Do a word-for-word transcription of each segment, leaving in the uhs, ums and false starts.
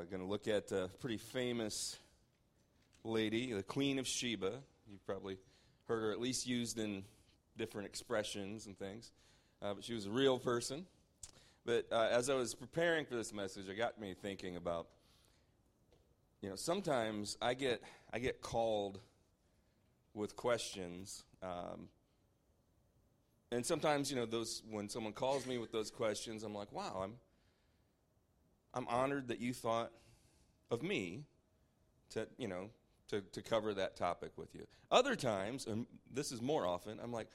Uh, going to look at a pretty famous lady, the Queen of Sheba. You've probably heard her at least used in different expressions and things. Uh, but she was a real person. But uh, as I was preparing for this message, it got me thinking about, you know, sometimes I get I get called with questions. Um, and sometimes, you know, those when someone calls me with those questions, I'm like, wow, I'm I'm honored that you thought of me to, you know, to, to cover that topic with you. Other times, and this is more often, I'm like,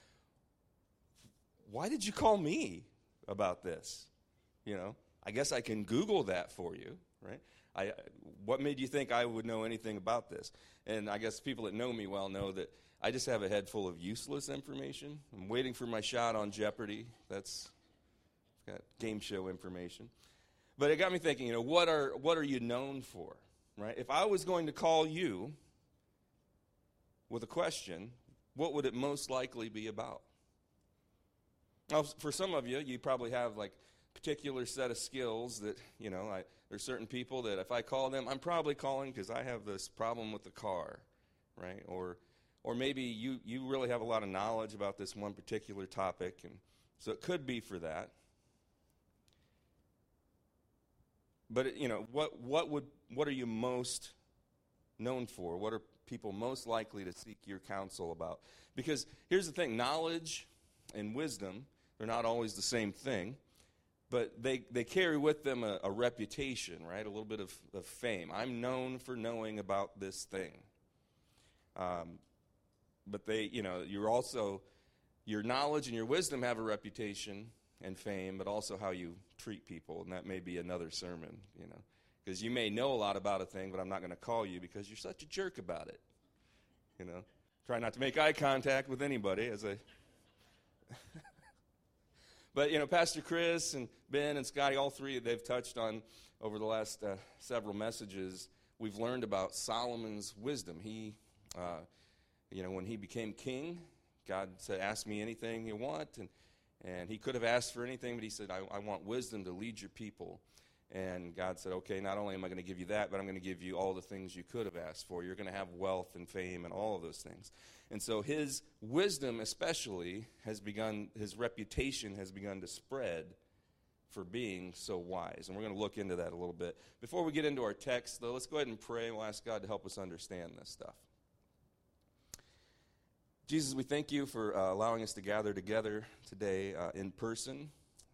why did you call me about this? You know, I guess I can Google that for you, right? I, what made you think I would know anything about this? And I guess people that know me well know that I just have a head full of useless information. I'm waiting for my shot on Jeopardy. That's got game show information. But it got me thinking, you know, what are what are you known for, right? If I was going to call you with a question, what would it most likely be about? Now, for some of you, you probably have, like, a particular set of skills that, you know, I, there's certain people that if I call them, I'm probably calling because I have this problem with the car, right? Or or maybe you, you really have a lot of knowledge about this one particular topic, and so it could be for that. But, you know, what what would what are you most known for? What are people most likely to seek your counsel about? Because here's the thing, knowledge and wisdom, they're not always the same thing, but they, they carry with them a, a reputation, right? A little bit of, of fame. I'm known for knowing about this thing. Um, but they, you know, you're also, your knowledge and your wisdom have a reputation and fame, but also how you treat people, and that may be another sermon, you know, because you may know a lot about a thing, but I'm not going to call you because you're such a jerk about it, you know. Try not to make eye contact with anybody as I, but, you know, Pastor Chris and Ben and Scotty, all three, they've touched on over the last uh, several messages, we've learned about Solomon's wisdom. He, uh, you know, when he became king, God said, ask me anything you want, and And he could have asked for anything, but he said, I, I want wisdom to lead your people. And God said, okay, not only am I going to give you that, but I'm going to give you all the things you could have asked for. You're going to have wealth and fame and all of those things. And so his wisdom especially has begun, his reputation has begun to spread for being so wise. And we're going to look into that a little bit. Before we get into our text, though, let's go ahead and pray. We'll ask God to help us understand this stuff. Jesus, we thank you for uh, allowing us to gather together today uh, in person,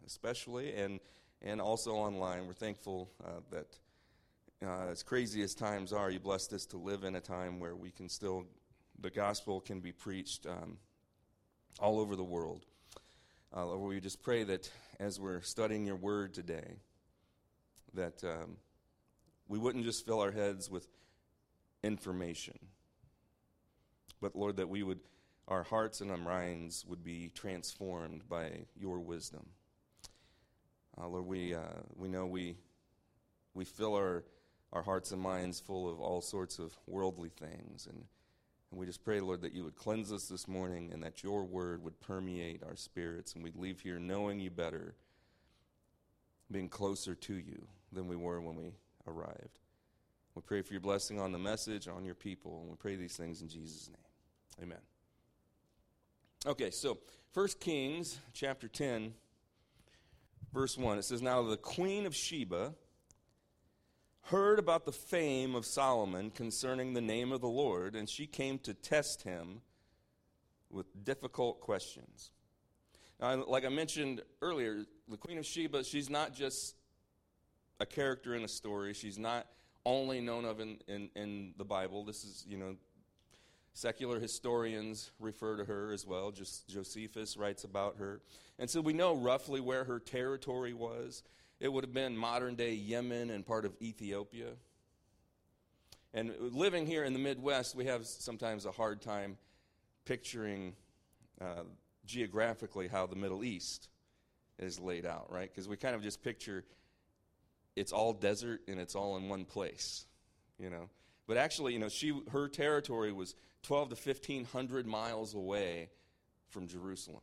especially, and and also online. We're thankful uh, that, uh, as crazy as times are, you blessed us to live in a time where we can still, the gospel can be preached um, all over the world. Uh, Lord, we just pray that as we're studying your word today, that um, we wouldn't just fill our heads with information, but, Lord, that we would, our hearts and our minds would be transformed by your wisdom. Uh, Lord, we uh, we know we we fill our, our hearts and minds full of all sorts of worldly things. And, and we just pray, Lord, that you would cleanse us this morning and that your word would permeate our spirits and we'd leave here knowing you better, being closer to you than we were when we arrived. We pray for your blessing on the message, on your people, and we pray these things in Jesus' name. Amen. Okay, so First Kings chapter ten, verse one, it says, now the Queen of Sheba heard about the fame of Solomon concerning the name of the Lord, and she came to test him with difficult questions. Now, like I mentioned earlier, the Queen of Sheba, she's not just a character in a story. She's not only known of in, in, in the Bible. This is, you know, secular historians refer to her as well. Just Josephus writes about her. And so we know roughly where her territory was. It would have been modern-day Yemen and part of Ethiopia. And living here in the Midwest, we have sometimes a hard time picturing uh, geographically how the Middle East is laid out, right? Because we kind of just picture it's all desert and it's all in one place, you know. But actually, you know, she her territory was twelve to fifteen hundred miles away from Jerusalem,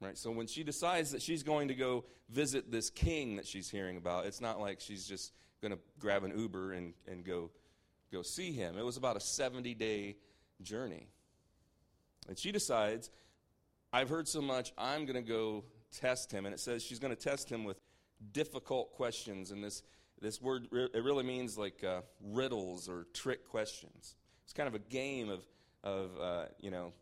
right? So when she decides that she's going to go visit this king that she's hearing about, it's not like she's just going to grab an Uber and, and go, go see him. It was about a seventy-day journey. And she decides, I've heard so much, I'm going to go test him. And it says she's going to test him with difficult questions. And this this word, it really means like uh, riddles or trick questions. It's kind of a game of, of uh, you know,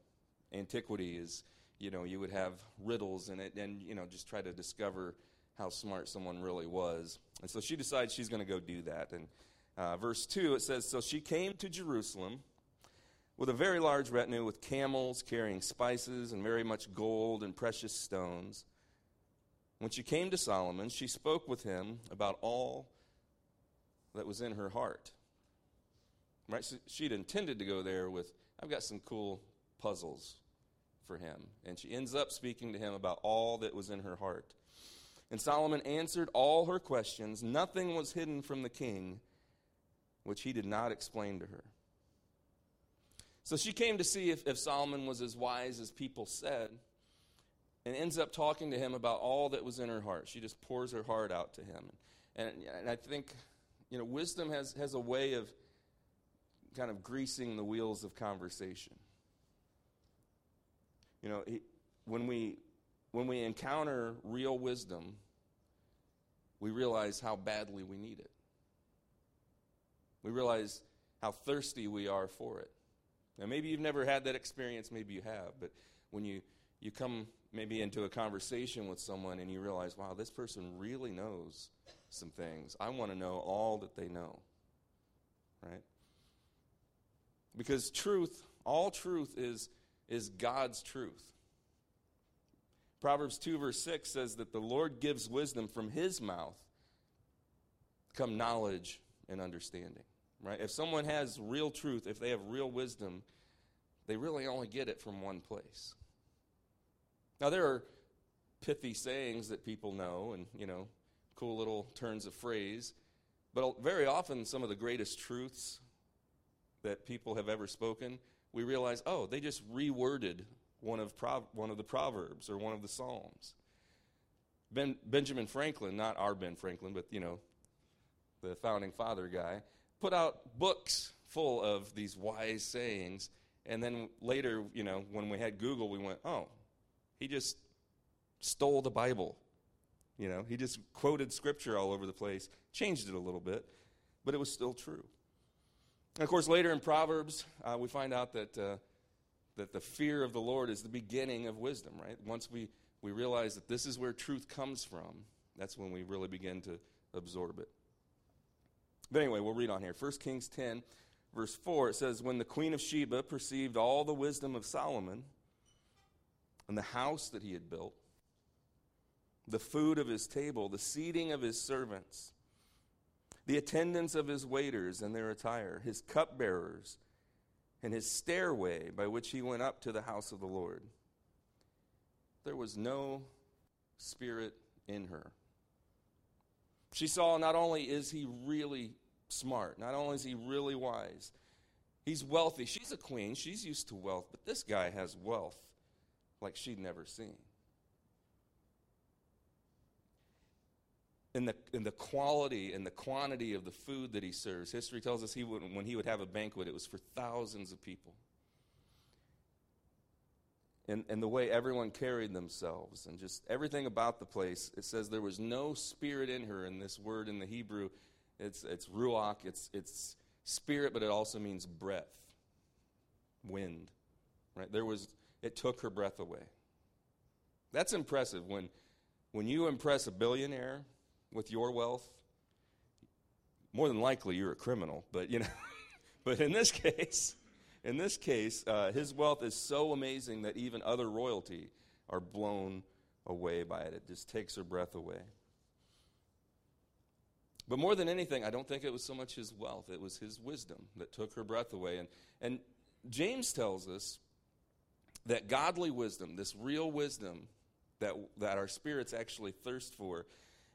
antiquity is, you know, you would have riddles in it and, you know, just try to discover how smart someone really was. And so she decides she's going to go do that. And uh, verse two, it says, so she came to Jerusalem with a very large retinue, with camels carrying spices and very much gold and precious stones. When she came to Solomon, she spoke with him about all that was in her heart. Right? So she'd intended to go there with, I've got some cool puzzles for him. And she ends up speaking to him about all that was in her heart. And Solomon answered all her questions. Nothing was hidden from the king, which he did not explain to her. So she came to see if, if Solomon was as wise as people said, and ends up talking to him about all that was in her heart. She just pours her heart out to him. And, and I think, you know, wisdom has, has a way of kind of greasing the wheels of conversation. You know, he, when we when we encounter real wisdom, we realize how badly we need it. We realize how thirsty we are for it. Now, maybe you've never had that experience. Maybe you have. But when you, you come maybe into a conversation with someone and you realize, wow, this person really knows some things. I want to know all that they know, right? Because truth, all truth is, is God's truth. Proverbs two verse six says that the Lord gives wisdom. From his mouth come knowledge and understanding. Right? If someone has real truth, if they have real wisdom, they really only get it from one place. Now there are pithy sayings that people know and, you know, cool little turns of phrase, but very often some of the greatest truths that people have ever spoken, we realize, oh, they just reworded one of prov- one of the Proverbs or one of the Psalms. Ben- Benjamin Franklin, not our Ben Franklin, but, you know, the founding father guy, put out books full of these wise sayings, and then later, you know, when we had Google, we went, oh, he just stole the Bible. You know, he just quoted scripture all over the place, changed it a little bit, but it was still true. And, of course, later in Proverbs, uh, we find out that uh, that the fear of the Lord is the beginning of wisdom, right? Once we, we realize that this is where truth comes from, that's when we really begin to absorb it. But anyway, we'll read on here. First Kings ten, verse four, it says, when the Queen of Sheba perceived all the wisdom of Solomon and the house that he had built, the food of his table, the seating of his servants, the attendance of his waiters and their attire, his cupbearers, and his stairway by which he went up to the house of the Lord, there was no spirit in her. She saw not only is he really smart, not only is he really wise, he's wealthy. She's a queen. She's used to wealth. But this guy has wealth like she'd never seen. In the in the quality and the quantity of the food that he serves. History tells us he would, when he would have a banquet, it was for thousands of people. And, and the way everyone carried themselves and just everything about the place, it says there was no spirit in her. And this word in the Hebrew, it's it's ruach, it's it's spirit, but it also means breath, wind. Right? There was, it took her breath away. That's impressive. When when you impress a billionaire with your wealth, more than likely you're a criminal, but you know, but in this case, in this case, uh, his wealth is so amazing that even other royalty are blown away by it. It just takes her breath away. But more than anything, I don't think it was so much his wealth; it was his wisdom that took her breath away. And and James tells us that godly wisdom, this real wisdom that that our spirits actually thirst for,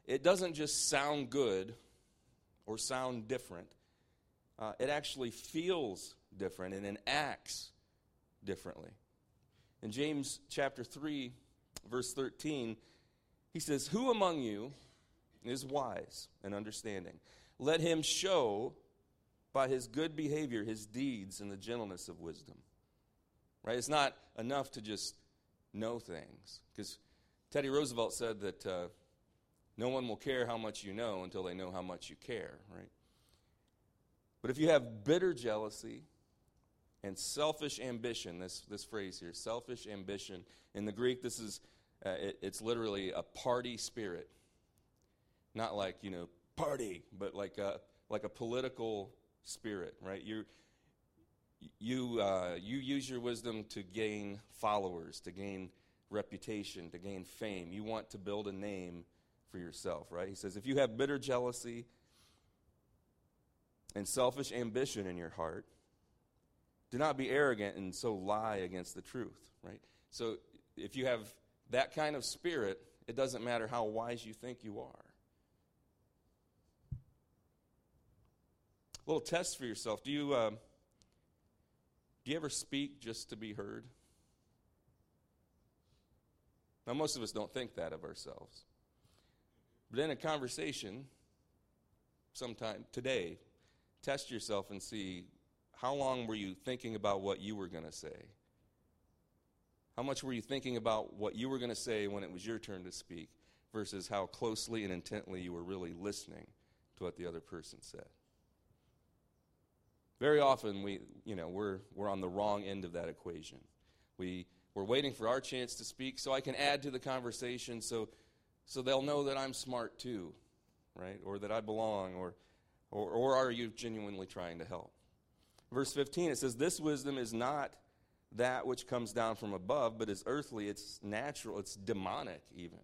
it doesn't just sound good or sound different. Uh, it actually feels different and it acts differently. In James chapter three, verse thirteen, he says, who among you is wise and understanding? Let him show by his good behavior his deeds and the gentleness of wisdom. Right? It's not enough to just know things. Because Teddy Roosevelt said that uh, no one will care how much you know until they know how much you care. Right? But if you have bitter jealousy and selfish ambition, this, this phrase here, selfish ambition, in the Greek this is, uh, it, it's literally a party spirit. Not like, you know, party, but like a, like a political spirit, right? You're, you uh, you use your wisdom to gain followers, to gain reputation, to gain fame. You want to build a name for yourself, right? He says, if you have bitter jealousy and selfish ambition in your heart, do not be arrogant and so lie against the truth, right? So if you have that kind of spirit, it doesn't matter how wise you think you are. A little test for yourself. Do you uh, do you ever speak just to be heard? Now, most of us don't think that of ourselves. But in a conversation, sometime today, test yourself and see, how long were you thinking about what you were going to say? How much were you thinking about what you were going to say when it was your turn to speak versus how closely and intently you were really listening to what the other person said? Very often we, you know, we're we're on the wrong end of that equation. We we're waiting for our chance to speak so I can add to the conversation so so they'll know that I'm smart too, right? Or that I belong, or or, or are you genuinely trying to help? Verse fifteen, it says, this wisdom is not that which comes down from above, but is earthly, it's natural, it's demonic even.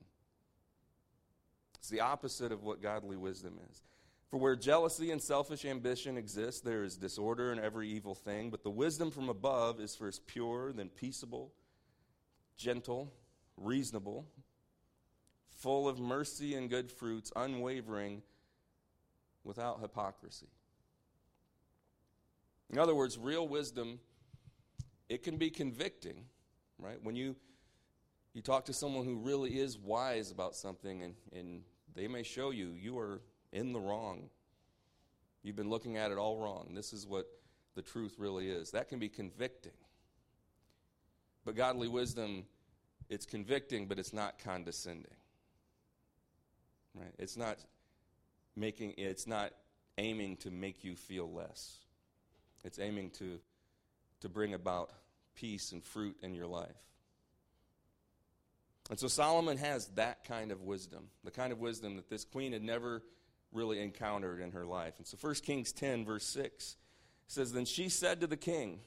It's the opposite of what godly wisdom is. For where jealousy and selfish ambition exist, there is disorder in every evil thing. But the wisdom from above is first pure, then peaceable, gentle, reasonable, full of mercy and good fruits, unwavering, without hypocrisy. In other words, real wisdom, it can be convicting, right? When you you talk to someone who really is wise about something, and, and they may show you, you are in the wrong. You've been looking at it all wrong. This is what the truth really is. That can be convicting. But godly wisdom, it's convicting, but it's not condescending. Right? It's not making, it's not aiming to make you feel less. It's aiming to to bring about peace and fruit in your life. And so Solomon has that kind of wisdom, the kind of wisdom that this queen had never really encountered in her life. And so First Kings ten, verse six, says, then she said to the king,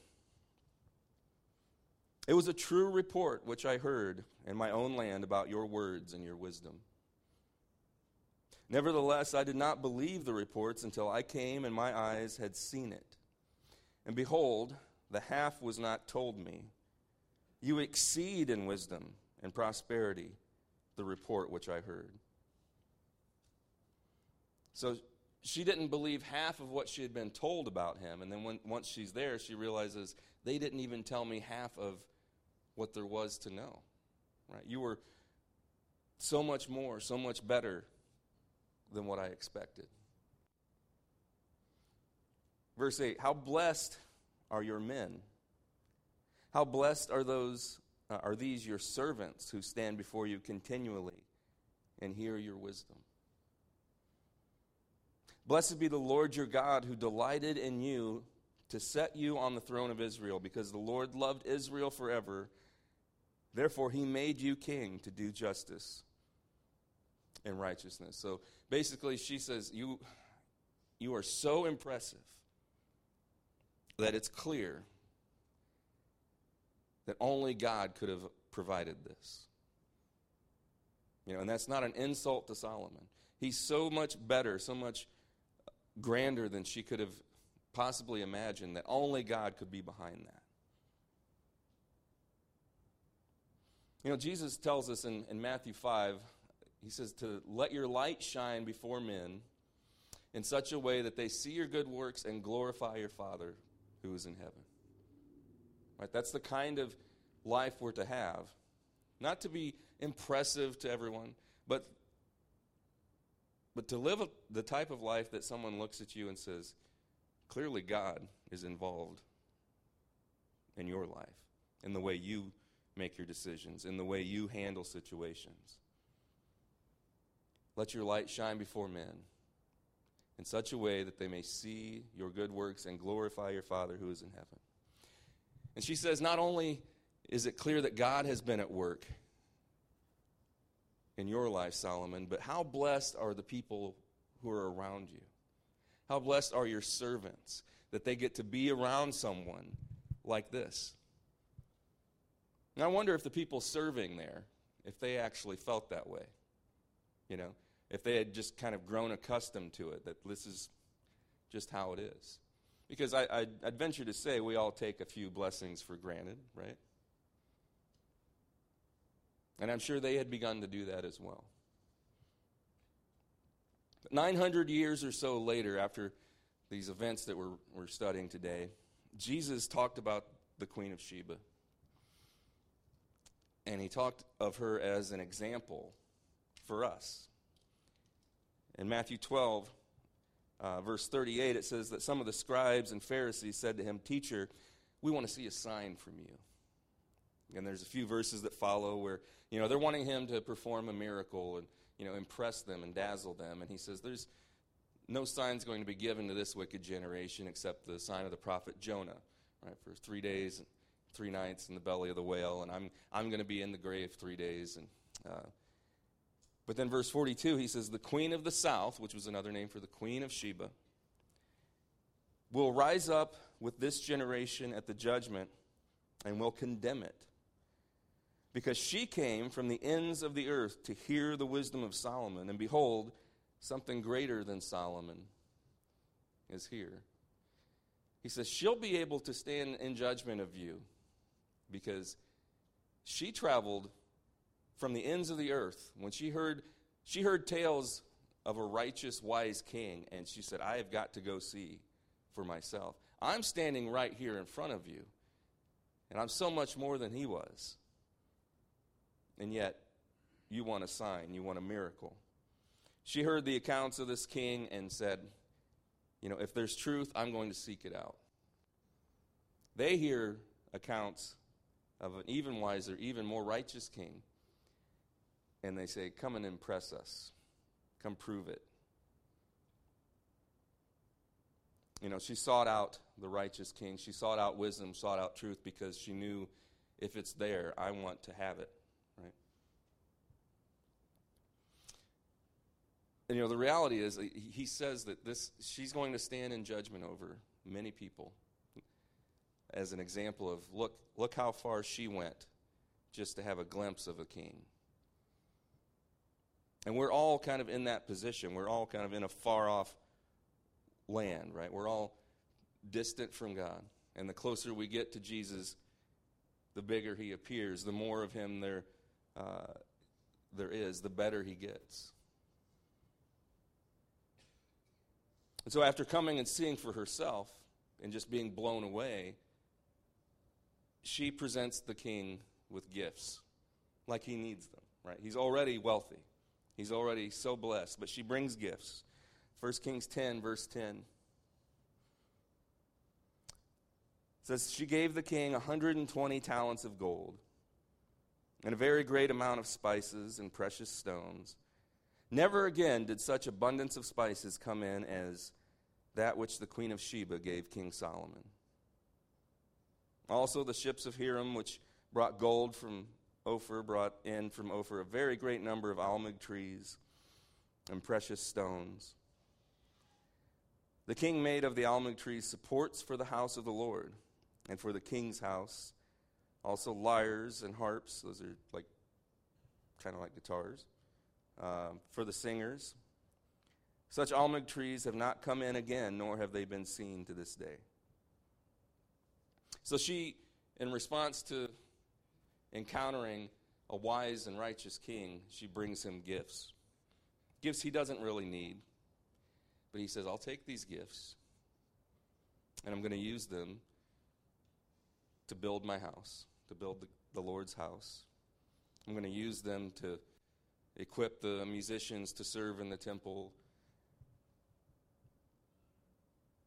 it was a true report which I heard in my own land about your words and your wisdom. Nevertheless, I did not believe the reports until I came and my eyes had seen it. And behold, the half was not told me. You exceed in wisdom and prosperity the report which I heard. So she didn't believe half of what she had been told about him. And then when, once she's there, she realizes, they didn't even tell me half of what there was to know. Right? You were so much more, so much better than what I expected. Verse eight, how blessed are your men? How blessed are those, uh, are these your servants who stand before you continually and hear your wisdom? Blessed be the Lord your God, who delighted in you to set you on the throne of Israel, because the Lord loved Israel forever. Therefore, he made you king to do justice and righteousness. So basically, she says, you, you are so impressive that it's clear that only God could have provided this. You know, and that's not an insult to Solomon. He's so much better, so much grander than she could have possibly imagined, that only God could be behind that. You know, Jesus tells us in, in Matthew five, he says to let your light shine before men in such a way that they see your good works and glorify your Father who is in heaven. Right? That's the kind of life we're to have. Not to be impressive to everyone, but But to live the type of life that someone looks at you and says, clearly God is involved in your life, in the way you make your decisions, in the way you handle situations. Let your light shine before men in such a way that they may see your good works and glorify your Father who is in heaven. And she says, not only is it clear that God has been at work in your life, Solomon, but how blessed are the people who are around you? How blessed are your servants that they get to be around someone like this? And I wonder if the people serving there, if they actually felt that way, you know, if they had just kind of grown accustomed to it, that this is just how it is. Because I, I, I'd venture to say we all take a few blessings for granted, right? And I'm sure they had begun to do that as well. But nine hundred years or so later, after these events that we're, we're studying today, Jesus talked about the Queen of Sheba. And he talked of her as an example for us. In Matthew twelve, uh, verse thirty-eight, it says that some of the scribes and Pharisees said to him, "Teacher, we want to see a sign from you." And there's a few verses that follow where, you know, they're wanting him to perform a miracle and, you know, impress them and dazzle them. And he says, there's no sign's going to be given to this wicked generation except the sign of the prophet Jonah, right? For three days and three nights in the belly of the whale, and I'm I'm going to be in the grave three days. And uh, but then verse forty-two, he says, the queen of the south, which was another name for the Queen of Sheba, will rise up with this generation at the judgment and will condemn it, because she came from the ends of the earth to hear the wisdom of Solomon, and behold, something greater than Solomon is here. He says, she'll be able to stand in judgment of you because she traveled from the ends of the earth. When she heard, she heard tales of a righteous, wise king, and she said, I have got to go see for myself. I'm standing right here in front of you, and I'm so much more than he was. And yet, you want a sign, you want a miracle. She heard the accounts of this king and said, you know, if there's truth, I'm going to seek it out. They hear accounts of an even wiser, even more righteous king, and they say, come and impress us. Come prove it. You know, she sought out the righteous king. She sought out wisdom, sought out truth, because she knew if it's there, I want to have it. Right? And, you know, the reality is, he says that this she's going to stand in judgment over many people as an example of, look, look how far she went just to have a glimpse of a king. And we're all kind of in that position. We're all kind of in a far-off land, right? We're all distant from God. And the closer we get to Jesus, the bigger he appears, the more of him there Uh, there is, the better he gets. And so after coming and seeing for herself and just being blown away, she presents the king with gifts, like he needs them, right? He's already wealthy. He's already so blessed, but she brings gifts. First Kings ten, verse ten. It says, she gave the king one hundred twenty talents of gold, and a very great amount of spices and precious stones. Never again did such abundance of spices come in as that which the Queen of Sheba gave King Solomon. Also the ships of Hiram, which brought gold from Ophir, brought in from Ophir a very great number of almug trees and precious stones. The king made of the almug trees supports for the house of the Lord and for the king's house. Also lyres and harps, those are like kind of like guitars, uh, for the singers. Such almug trees have not come in again, nor have they been seen to this day. So she, in response to encountering a wise and righteous king, she brings him gifts. Gifts he doesn't really need. But he says, I'll take these gifts, and I'm going to use them to build my house, to build the, the Lord's house. I'm going to use them to equip the musicians to serve in the temple,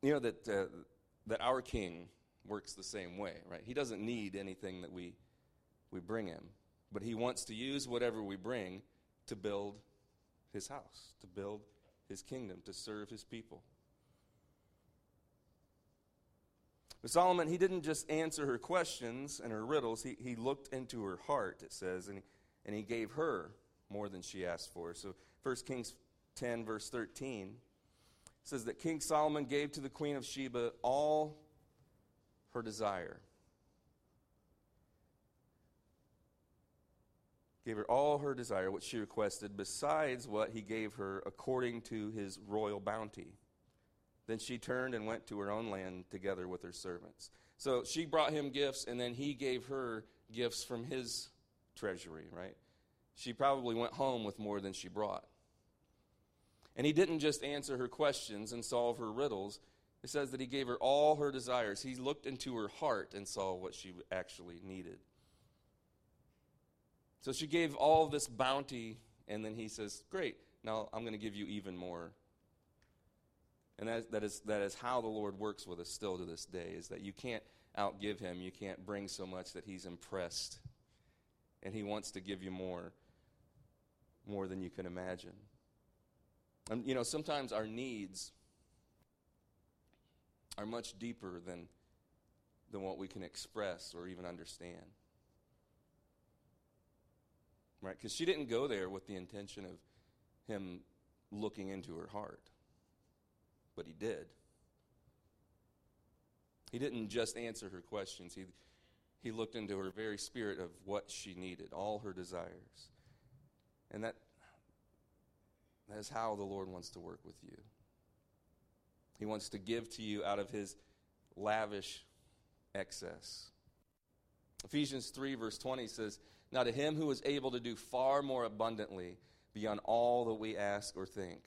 You know that uh, that our King works the same way, right? He doesn't need anything that we we bring him, but he wants to use whatever we bring to build his house, to build his kingdom, to serve his people. But Solomon, he didn't just answer her questions and her riddles. He, he looked into her heart, it says, and he, and he gave her more than she asked for. So First Kings ten, verse thirteen, says that King Solomon gave to the Queen of Sheba all her desire. Gave her all her desire, what she requested, besides what he gave her according to his royal bounty. Then she turned and went to her own land together with her servants. So she brought him gifts, and then he gave her gifts from his treasury, right? She probably went home with more than she brought. And he didn't just answer her questions and solve her riddles. It says that he gave her all her desires. He looked into her heart and saw what she actually needed. So she gave all this bounty, and then he says, great, now I'm going to give you even more. And that, that is that is how the Lord works with us still to this day, is that you can't outgive him. You can't bring so much that he's impressed. And he wants to give you more, more than you can imagine. And, you know, sometimes our needs are much deeper than, than what we can express or even understand. Right? Because she didn't go there with the intention of him looking into her heart. But he did. He didn't just answer her questions. He, he looked into her very spirit of what she needed, all her desires. And that, that is how the Lord wants to work with you. He wants to give to you out of his lavish excess. Ephesians three verse twenty says, now to him who is able to do far more abundantly beyond all that we ask or think,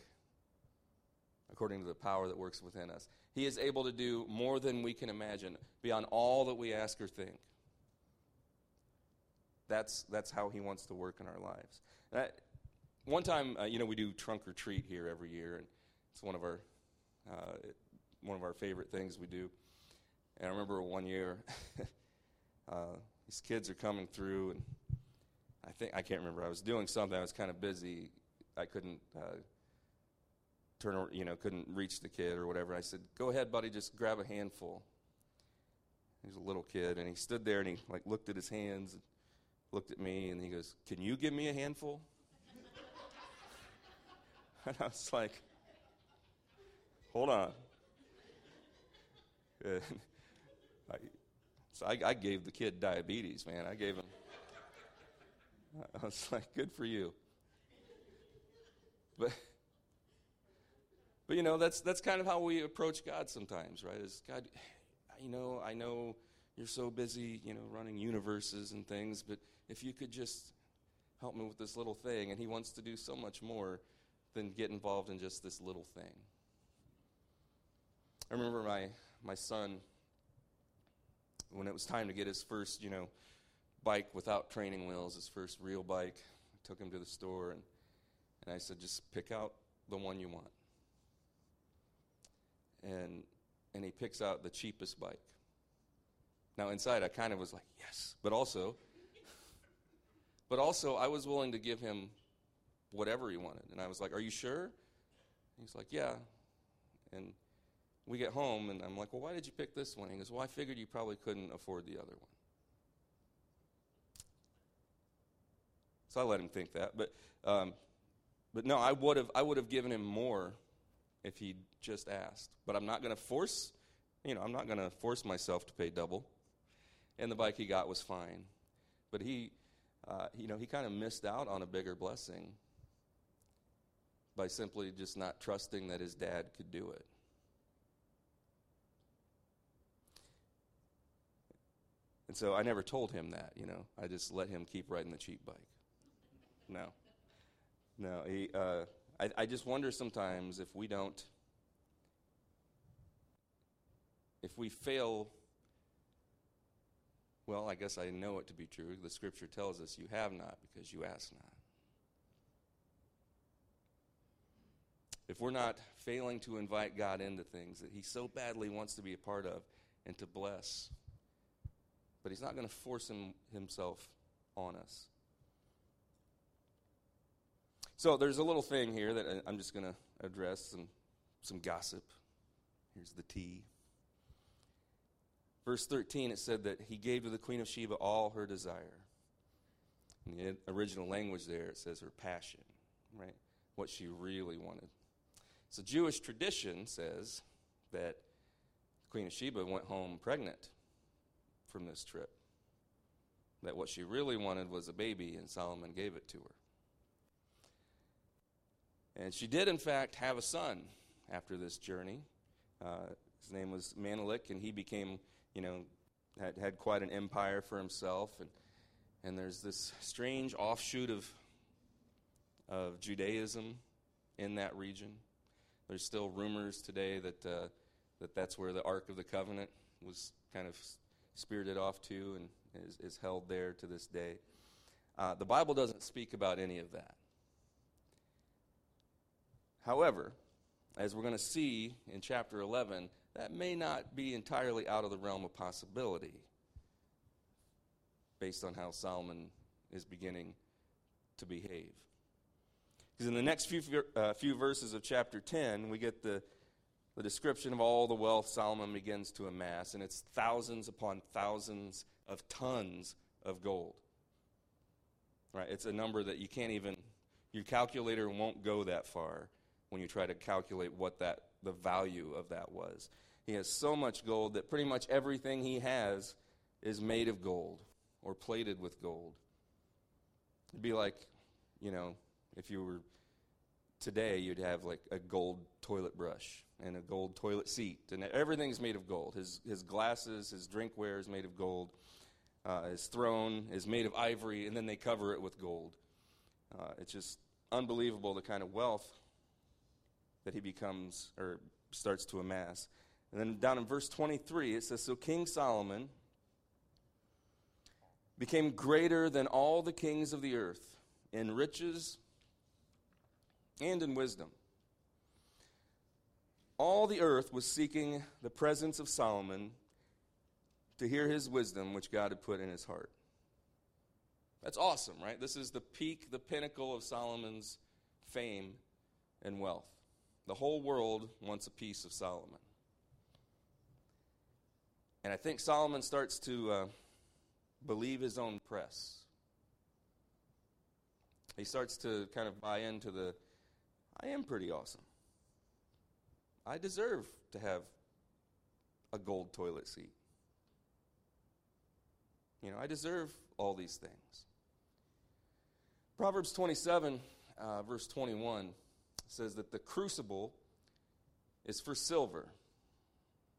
according to the power that works within us. He is able to do more than we can imagine, beyond all that we ask or think. That's that's how he wants to work in our lives. And I, one time, uh, you know, we do trunk or treat here every year, and it's one of our uh, it, one of our favorite things we do. And I remember one year, uh, these kids are coming through, and I think I can't remember. I was doing something. I was kind of busy. I couldn't. Uh, Turn, you know, couldn't reach the kid or whatever. I said, "Go ahead, buddy, just grab a handful." He was a little kid, and he stood there and he like looked at his hands, and looked at me, and he goes, "Can you give me a handful?" And I was like, "Hold on." I, so I, I gave the kid diabetes, man. I gave him. I was like, "Good for you," but. But, you know, that's that's kind of how we approach God sometimes, right? Is God, you know, I know you're so busy, you know, running universes and things, but if you could just help me with this little thing. And he wants to do so much more than get involved in just this little thing. I remember my, my son, when it was time to get his first, you know, bike without training wheels, his first real bike, I took him to the store, and, and I said, just pick out the one you want. And and he picks out the cheapest bike. Now inside I kind of was like, yes, but also but also I was willing to give him whatever he wanted. And I was like, are you sure? He's like, yeah. And we get home and I'm like, well, why did you pick this one? He goes, well, I figured you probably couldn't afford the other one. So I let him think that, but um, but no, I would have I would have given him more if he just asked. But I'm not going to force, you know, I'm not going to force myself to pay double. And the bike he got was fine. But he, uh, you know, he kind of missed out on a bigger blessing by simply just not trusting that his dad could do it. And so I never told him that, you know. I just let him keep riding the cheap bike. No. No, he... Uh, I, I just wonder sometimes if we don't, if we fail, well, I guess I know it to be true. The scripture tells us you have not because you ask not. if we're not failing to invite God into things that he so badly wants to be a part of and to bless. But he's not going to force him, himself on us. So there's a little thing here that I'm just going to address, some, some gossip. Here's the tea. Verse thirteen, it said that he gave to the Queen of Sheba all her desire. In the original language there, it says her passion, right? What she really wanted. So Jewish tradition says that the Queen of Sheba went home pregnant from this trip. That what she really wanted was a baby, and Solomon gave it to her. And she did, in fact, have a son after this journey. Uh, his name was Menelik, and he became, you know, had, had quite an empire for himself. And And there's this strange offshoot of of Judaism in that region. There's still rumors today that uh, that that's where the Ark of the Covenant was kind of spirited off to, and is, is held there to this day. Uh, the Bible doesn't speak about any of that. However, as we're going to see in chapter eleven, that may not be entirely out of the realm of possibility, based on how Solomon is beginning to behave. Because in the next few uh, few verses of chapter ten, we get the, the description of all the wealth Solomon begins to amass, and it's thousands upon thousands of tons of gold. Right? It's a number that you can't even, your calculator won't go that far when you try to calculate what that the value of that was. He has so much gold that pretty much everything he has is made of gold, or plated with gold. It'd be like, you know, if you were today, you'd have like a gold toilet brush and a gold toilet seat, and everything's made of gold. His his glasses, his drinkware is made of gold. Uh, his throne is made of ivory, and then they cover it with gold. Uh, it's just unbelievable the kind of wealth that he becomes or starts to amass. And then down in verse twenty-three, it says, "So King Solomon became greater than all the kings of the earth in riches and in wisdom. All the earth was seeking the presence of Solomon to hear his wisdom, which God had put in his heart." That's awesome, right? This is the peak, the pinnacle of Solomon's fame and wealth. The whole world wants a piece of Solomon. And I think Solomon starts to Uh, believe his own press. He starts to kind of buy into the, I am pretty awesome. I deserve to have a gold toilet seat. You know, I deserve all these things. Proverbs twenty-seven, uh, verse twenty-one, says that the crucible is for silver,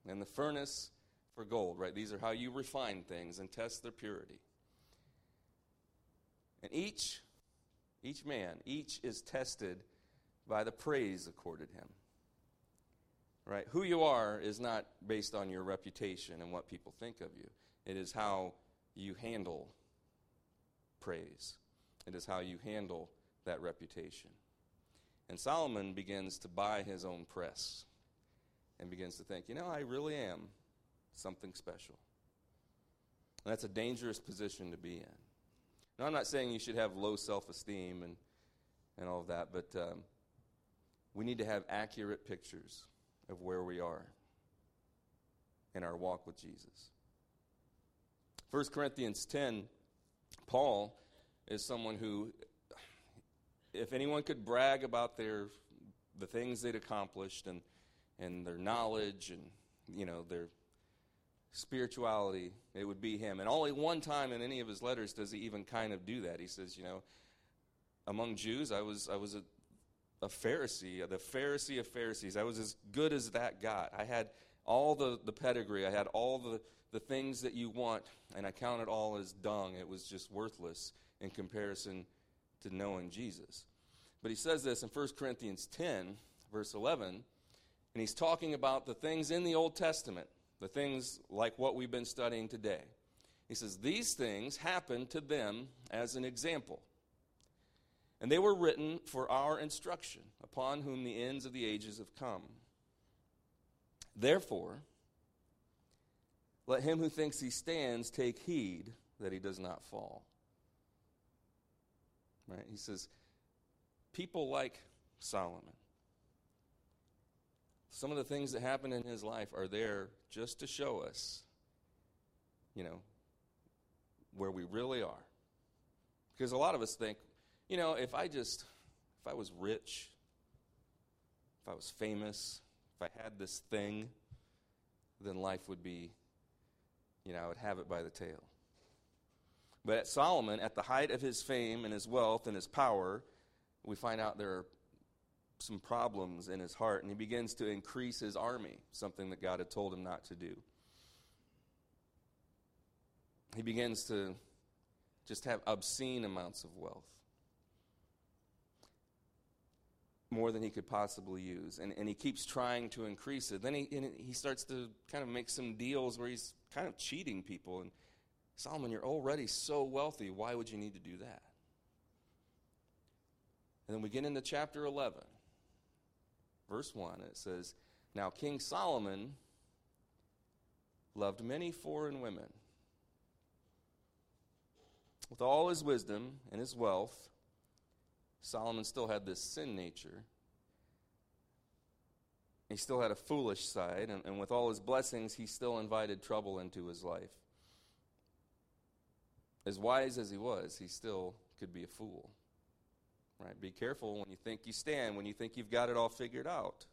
and the furnace for gold, right? These are how you refine things and test their purity. And each, each man, each is tested by the praise accorded him. Right? Who you are is not based on your reputation and what people think of you. It is how you handle praise. It is how you handle that reputation. And Solomon begins to buy his own press and begins to think, you know, I really am something special. And that's a dangerous position to be in. Now, I'm not saying you should have low self-esteem and, and all of that, but um, we need to have accurate pictures of where we are in our walk with Jesus. First Corinthians ten, Paul is someone who, if anyone could brag about their the things they'd accomplished and and their knowledge and, you know, their spirituality, it would be him. And only one time in any of his letters does he even kind of do that. He says, you know, among Jews, I was I was a, a Pharisee, the Pharisee of Pharisees. I was as good as that got. I had all the, the pedigree. I had all the, the things that you want, and I count it all as dung. It was just worthless in comparison to knowing Jesus. But he says this in First Corinthians ten, verse eleven, and he's talking about the things in the Old Testament, the things like what we've been studying today. He says, these things happened to them as an example. And they were written for our instruction, upon whom the ends of the ages have come. Therefore, let him who thinks he stands take heed that he does not fall. Right? He says, people like Solomon, some of the things that happened in his life are there just to show us, you know, where we really are. Because a lot of us think, you know, if I just, if I was rich, if I was famous, if I had this thing, then life would be, you know, I would have it by the tail. But Solomon, at the height of his fame and his wealth and his power, we find out there are some problems in his heart, and he begins to increase his army, something that God had told him not to do. He begins to just have obscene amounts of wealth, more than he could possibly use, and, and he keeps trying to increase it. Then he and he starts to kind of make some deals where he's kind of cheating people, and Solomon, you're already so wealthy, why would you need to do that? And then we get into chapter eleven, verse one, and it says, now King Solomon loved many foreign women. With all his wisdom and his wealth, Solomon still had this sin nature. He still had a foolish side, and, and with all his blessings, he still invited trouble into his life. As wise as he was, he still could be a fool. Right? Be careful when you think you stand, when you think you've got it all figured out.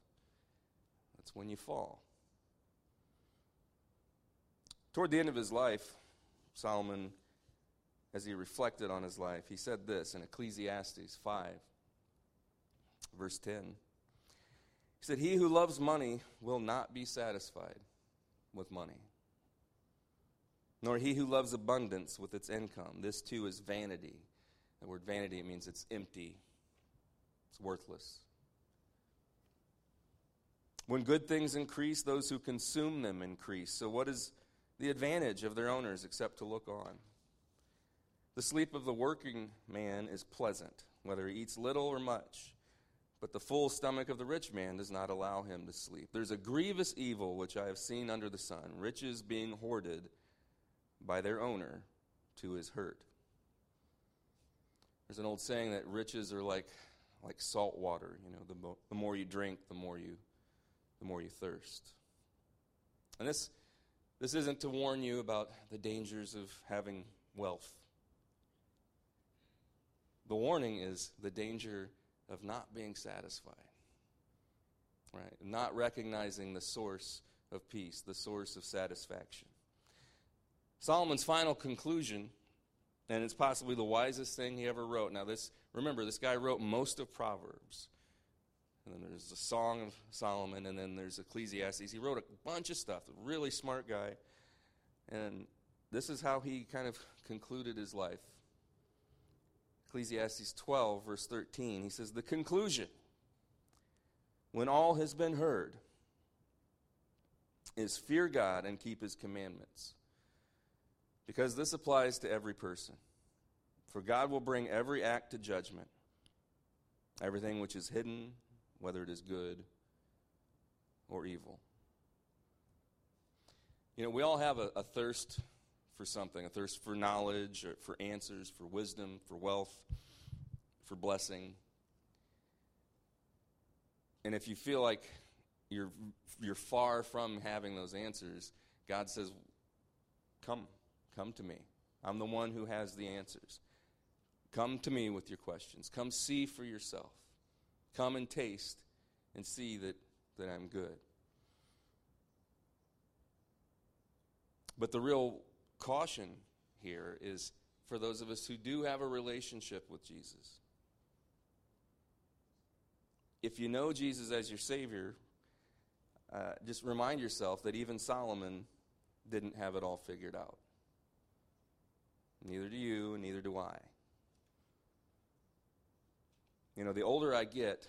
That's when you fall. Toward the end of his life, Solomon, as he reflected on his life, he said this in Ecclesiastes five, verse ten. He said, he who loves money will not be satisfied with money, nor he who loves abundance with its income. This too is vanity. The word vanity means it's empty. It's worthless. When good things increase, those who consume them increase. So what is the advantage of their owners except to look on? The sleep of the working man is pleasant, whether he eats little or much, but the full stomach of the rich man does not allow him to sleep. There's a grievous evil which I have seen under the sun, riches being hoarded by their owner to his hurt. There's an old saying that riches are like like salt water. You know, the, mo- the more you drink, the more you the more you thirst. And this this isn't to warn you about the dangers of having wealth. The warning is the danger of not being satisfied, right? Not recognizing the source of peace, the source of satisfaction. Solomon's final conclusion, and it's possibly the wisest thing he ever wrote. Now, this remember, this guy wrote most of Proverbs. And then there's the Song of Solomon, and then there's Ecclesiastes. He wrote a bunch of stuff, a really smart guy. And this is how he kind of concluded his life. Ecclesiastes twelve, verse thirteen, he says, the conclusion, when all has been heard, is fear God and keep his commandments, because this applies to every person. For God will bring every act to judgment, everything which is hidden, whether it is good or evil. You know, we all have a, a thirst for something, a thirst for knowledge, or for answers, for wisdom, for wealth, for blessing. And if you feel like you're you're far from having those answers, God says, come, come to me. I'm the one who has the answers. Come to me with your questions. Come see for yourself. Come and taste and see that, that I'm good. But the real caution here is for those of us who do have a relationship with Jesus. If you know Jesus as your Savior, uh, just remind yourself that even Solomon didn't have it all figured out. Neither do you, and neither do I. You know, the older I get,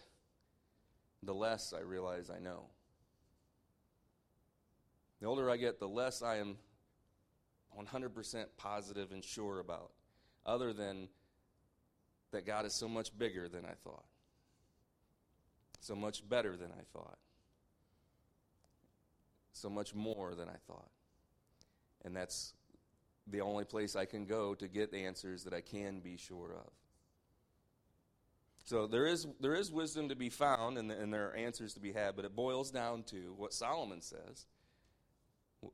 the less I realize I know. The older I get, the less I am one hundred percent positive and sure about, other than that God is so much bigger than I thought, so much better than I thought, so much more than I thought. And that's the only place I can go to get answers that I can be sure of. So there is there is wisdom to be found, and, and there are answers to be had, but it boils down to what Solomon says.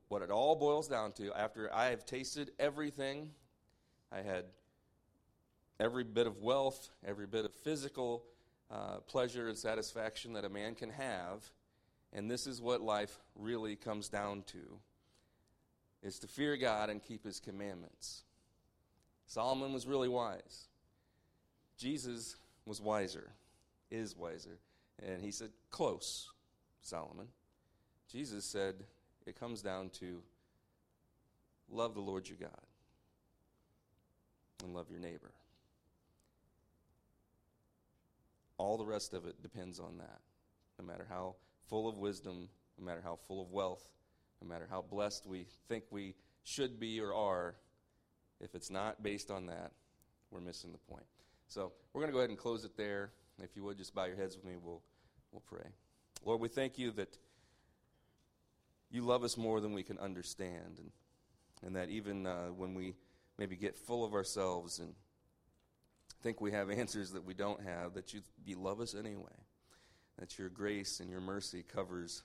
What it all boils down to, after I have tasted everything, I had every bit of wealth, every bit of physical uh, pleasure and satisfaction that a man can have, and this is what life really comes down to, is to fear God and keep his commandments. Solomon was really wise. Jesus was wiser, is wiser. And he said, close, Solomon. Jesus said, it comes down to love the Lord your God and love your neighbor. All the rest of it depends on that. No matter how full of wisdom, no matter how full of wealth, no matter how blessed we think we should be or are, if it's not based on that, we're missing the point. So we're going to go ahead and close it there. If you would, just bow your heads with me. We'll, we'll pray. Lord, we thank you that you love us more than we can understand, and, and that even uh, when we maybe get full of ourselves and think we have answers that we don't have, that you, you love us anyway, that your grace and your mercy covers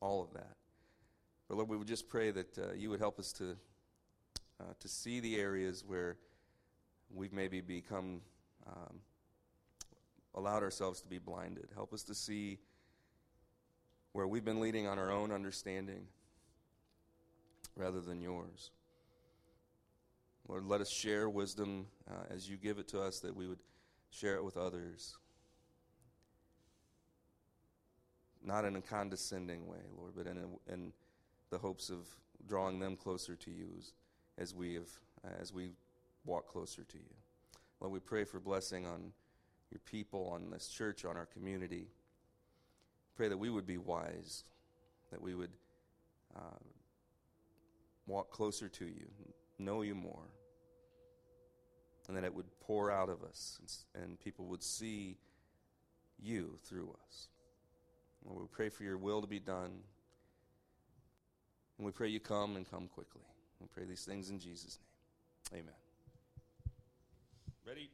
all of that. But Lord, we would just pray that uh, you would help us to uh, to see the areas where we've maybe become, um, allowed ourselves to be blinded. Help us to see where we've been leading on our own understanding rather than yours. Lord, let us share wisdom uh, as you give it to us, that we would share it with others. Not in a condescending way, Lord, but in, a, in the hopes of drawing them closer to you as we have, as we walk closer to you. Lord, we pray for blessing on your people, on this church, on our community. Pray that we would be wise, that we would uh, walk closer to you, know you more, and that it would pour out of us, and, and people would see you through us. Lord, we pray for your will to be done, and we pray you come and come quickly. We pray these things in Jesus' name. Amen. Ready?